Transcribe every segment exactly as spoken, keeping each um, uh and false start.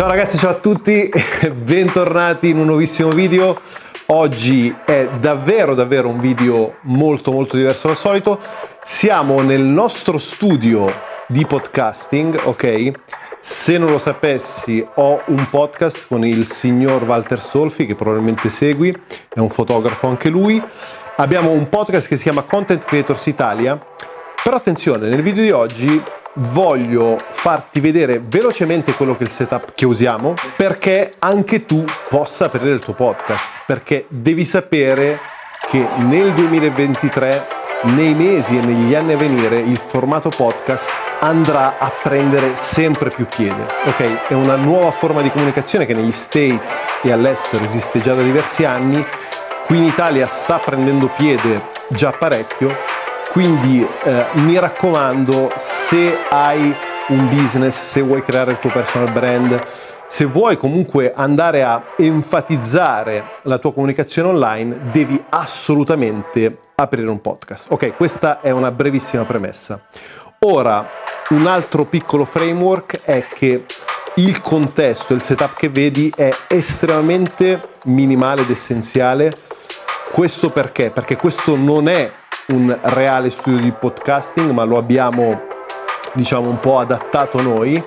Ciao ragazzi, ciao a tutti, bentornati in un nuovissimo video. Oggi è davvero davvero un video molto molto diverso dal solito. Siamo nel nostro studio di podcasting, ok? Se non lo sapessi, ho un podcast con il signor Walter Stolfi, che probabilmente segui, è un fotografo anche lui. Abbiamo un podcast che si chiama Content Creators Italia, però attenzione, nel video di oggi voglio farti vedere velocemente quello che è il setup che usiamo, perché anche tu possa aprire il tuo podcast, perché devi sapere che nel duemilaventitré, nei mesi e negli anni a venire, il formato podcast andrà a prendere sempre più piede, ok? È una nuova forma di comunicazione che negli States e all'estero esiste già da diversi anni, qui in Italia sta prendendo piede già parecchio. Quindi eh, mi raccomando, se hai un business, se vuoi creare il tuo personal brand, se vuoi comunque andare a enfatizzare la tua comunicazione online, devi assolutamente aprire un podcast. Ok, questa è una brevissima premessa. Ora, un altro piccolo framework è che il contesto, il setup che vedi è estremamente minimale ed essenziale. Questo perché? Perché questo non è un reale studio di podcasting, ma lo abbiamo, diciamo, un po' adattato noi,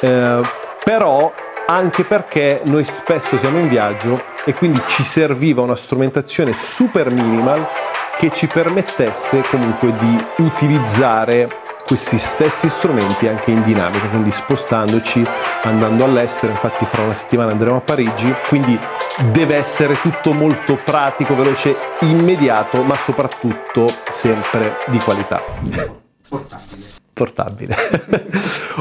eh, però anche perché noi spesso siamo in viaggio e quindi ci serviva una strumentazione super minimal che ci permettesse comunque di utilizzare questi stessi strumenti anche in dinamica, quindi spostandoci, andando all'estero. Infatti fra una settimana andremo a Parigi, quindi deve essere tutto molto pratico, veloce, immediato, ma soprattutto sempre di qualità. Portabile. Portabile.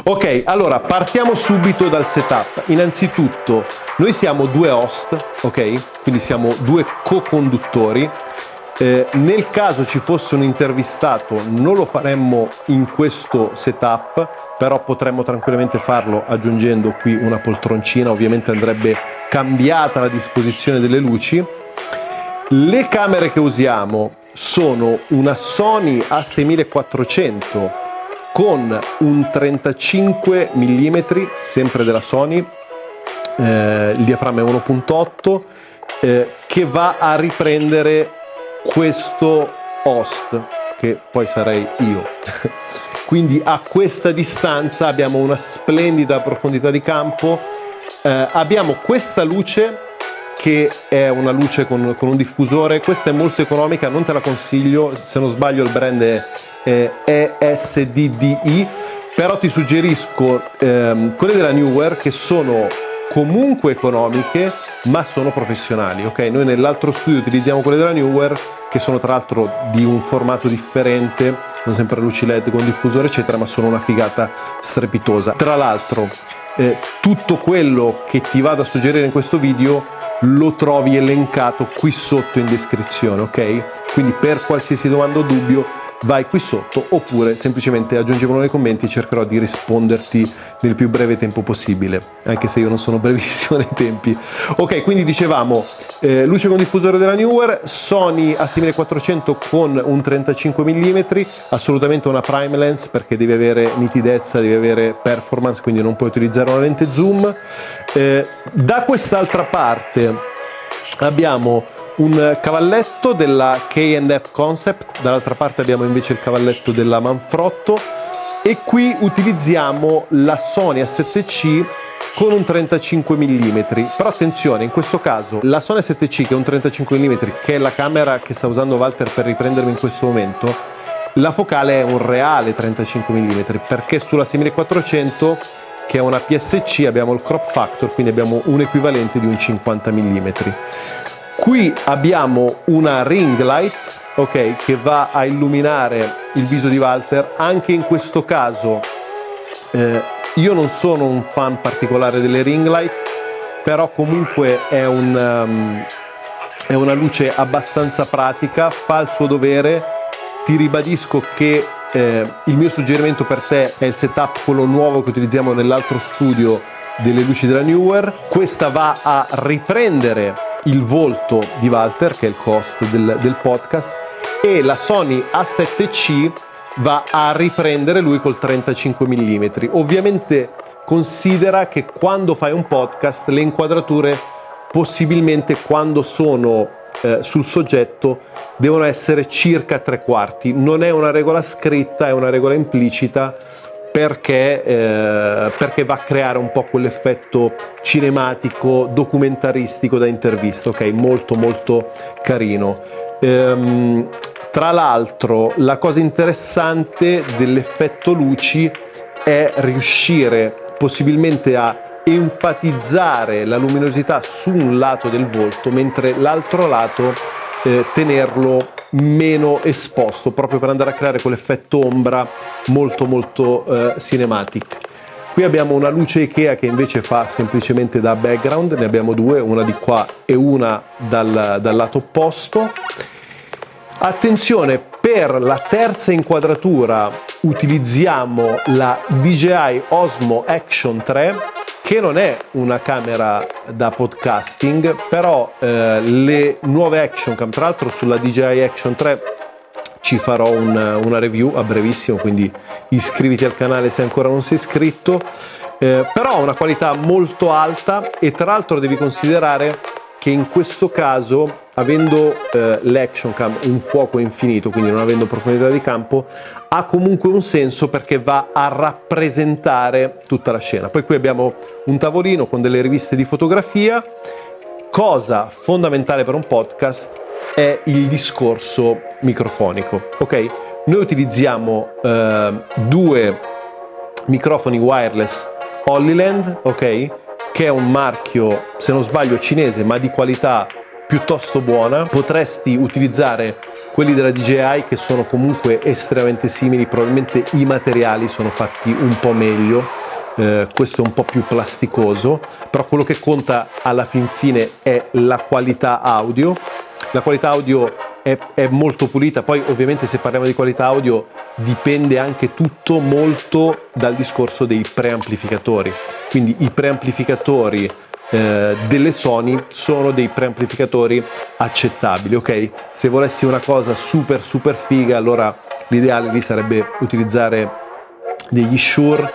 Ok, allora partiamo subito dal setup. Innanzitutto noi siamo due host, ok? Quindi siamo due co-conduttori. Eh, nel caso ci fosse un intervistato non lo faremmo in questo setup, però potremmo tranquillamente farlo aggiungendo qui una poltroncina. Ovviamente andrebbe cambiata la disposizione delle luci. Le camere che usiamo sono una Sony A sessantaquattrocento con un trentacinque millimetri, sempre della Sony, eh, il diaframma è uno virgola otto, eh, che va a riprendere questo host, che poi sarei io. Quindi a questa distanza abbiamo una splendida profondità di campo, eh, abbiamo questa luce che è una luce con, con un diffusore. Questa è molto economica, non te la consiglio, se non sbaglio il brand è eh, E S D D I, però ti suggerisco ehm, quelle della Neewer, che sono comunque economiche ma sono professionali, ok? Noi nell'altro studio utilizziamo quelle della Neewer, che sono tra l'altro di un formato differente, non sempre luci led con diffusore eccetera, ma sono una figata strepitosa. Tra l'altro eh, tutto quello che ti vado a suggerire in questo video lo trovi elencato qui sotto in descrizione, ok? Quindi per qualsiasi domanda o dubbio vai qui sotto, oppure semplicemente aggiungimelo nei commenti, cercherò di risponderti nel più breve tempo possibile, anche se io non sono brevissimo nei tempi. Ok, quindi dicevamo eh, luce con diffusore della Neewer, Sony A sessantaquattrocento con un trentacinque millimetri, assolutamente una prime lens perché devi avere nitidezza, devi avere performance, quindi non puoi utilizzare una lente zoom. Eh, da quest'altra parte abbiamo un cavalletto della K and F Concept, dall'altra parte abbiamo invece il cavalletto della Manfrotto, e qui utilizziamo la Sony A sette C con un trentacinque millimetri, però attenzione, in questo caso la Sony A sette C che è un trentacinque millimetri, che è la camera che sta usando Walter per riprendermi in questo momento, la focale è un reale trentacinque millimetri, perché sulla sessantaquattrocento, che è una P S C, abbiamo il crop factor, quindi abbiamo un equivalente di un cinquanta millimetri. Qui abbiamo una Ring Light, ok, che va a illuminare il viso di Walter. Anche in questo caso eh, io non sono un fan particolare delle Ring Light, però comunque è, un, um, è una luce abbastanza pratica, fa il suo dovere. Ti ribadisco che eh, il mio suggerimento per te è il setup, quello nuovo che utilizziamo nell'altro studio delle luci della Neewer. Questa va a riprendere il volto di Walter, che è il host del, del podcast, e la Sony A sette C va a riprendere lui col trentacinque millimetri. Ovviamente considera che quando fai un podcast le inquadrature possibilmente, quando sono eh, sul soggetto, devono essere circa tre quarti. Non è una regola scritta, è una regola implicita, perché, eh, perché va a creare un po' quell'effetto cinematico, documentaristico da intervista, ok? Molto molto carino. Ehm, tra l'altro la cosa interessante dell'effetto luci è riuscire possibilmente a enfatizzare la luminosità su un lato del volto, mentre l'altro lato eh, tenerlo meno esposto, proprio per andare a creare quell'effetto ombra molto molto eh, cinematic. Qui abbiamo una luce Ikea che invece fa semplicemente da background, ne abbiamo due, una di qua e una dal, dal lato opposto. Attenzione, per la terza inquadratura utilizziamo la D J I Osmo Action tre, che non è una camera da podcasting, però eh, le nuove Action Cam, tra l'altro sulla D J I Action tre ci farò un, una review a brevissimo, quindi iscriviti al canale se ancora non sei iscritto, eh, però ha una qualità molto alta, e tra l'altro devi considerare che in questo caso, avendo eh, l'Action Cam un fuoco infinito, quindi non avendo profondità di campo, ha comunque un senso perché va a rappresentare tutta la scena. Poi qui abbiamo un tavolino con delle riviste di fotografia. Cosa fondamentale per un podcast è il discorso microfonico, ok? Noi utilizziamo eh, due microfoni wireless Hollyland, ok? Che è un marchio, se non sbaglio, cinese, ma di qualità piuttosto buona. Potresti utilizzare quelli della D J I, che sono comunque estremamente simili, probabilmente i materiali sono fatti un po' meglio, eh, questo è un po' più plasticoso, però quello che conta alla fin fine è la qualità audio. La qualità audio è, è molto pulita. Poi ovviamente, se parliamo di qualità audio, dipende anche tutto molto dal discorso dei preamplificatori, quindi i preamplificatori Eh, delle Sony sono dei preamplificatori accettabili, ok? Se volessi una cosa super super figa, allora l'ideale lì sarebbe utilizzare degli Shure,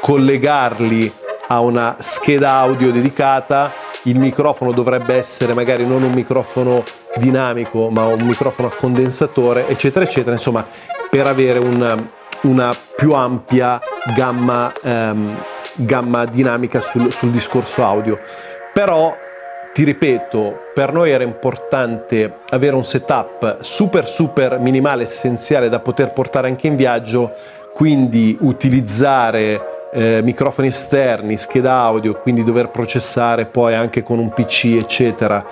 collegarli a una scheda audio dedicata. Il microfono dovrebbe essere magari non un microfono dinamico, ma un microfono a condensatore, eccetera eccetera, insomma, per avere un, una più ampia gamma ehm, gamma dinamica sul, sul discorso audio. Però ti ripeto, per noi era importante avere un setup super super minimale, essenziale, da poter portare anche in viaggio, quindi utilizzare eh, microfoni esterni, scheda audio, quindi dover processare poi anche con un P C eccetera,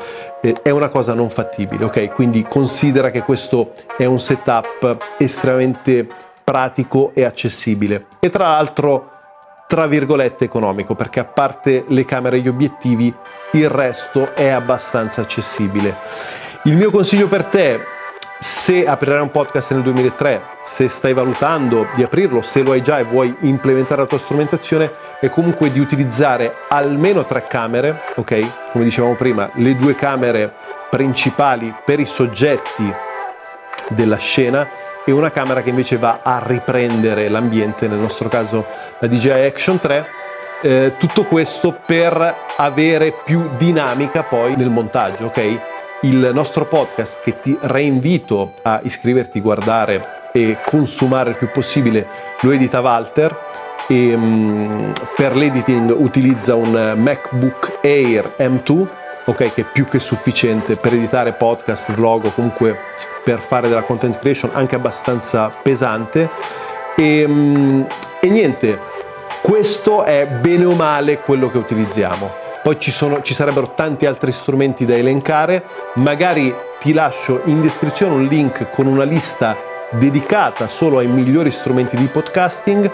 eh, è una cosa non fattibile, ok? Quindi considera che questo è un setup estremamente pratico e accessibile, e tra l'altro tra virgolette economico, perché a parte le camere e gli obiettivi il resto è abbastanza accessibile. Il mio consiglio per te, se aprirai un podcast nel duemilatré, se stai valutando di aprirlo, se lo hai già e vuoi implementare la tua strumentazione, è comunque di utilizzare almeno tre camere, ok? Come dicevamo prima, le due camere principali per i soggetti della scena e una camera che invece va a riprendere l'ambiente, nel nostro caso la D J I Action tre, eh, tutto questo per avere più dinamica poi nel montaggio, ok? Il nostro podcast, che ti reinvito a iscriverti, guardare e consumare il più possibile, lo edita Walter, e mh, per l'editing utilizza un MacBook Air M due, ok, che è più che sufficiente per editare podcast, vlog, o comunque per fare della content creation anche abbastanza pesante. E, e niente, questo è bene o male quello che utilizziamo. Poi ci sono, ci sarebbero tanti altri strumenti da elencare. Magari ti lascio in descrizione un link con una lista dedicata solo ai migliori strumenti di podcasting.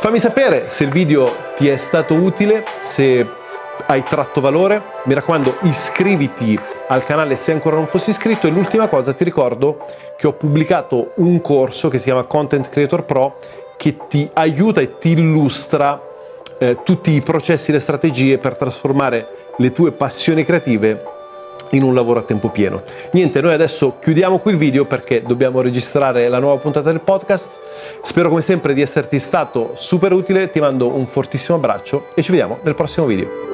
Fammi sapere se il video ti è stato utile, se hai tratto valore. Mi raccomando, iscriviti al canale se ancora non fossi iscritto. E l'ultima cosa, ti ricordo che ho pubblicato un corso che si chiama Content Creator Pro, che ti aiuta e ti illustra eh, tutti i processi e le strategie per trasformare le tue passioni creative in un lavoro a tempo pieno. Niente, noi adesso chiudiamo qui il video perché dobbiamo registrare la nuova puntata del podcast. Spero come sempre di esserti stato super utile, ti mando un fortissimo abbraccio e ci vediamo nel prossimo video.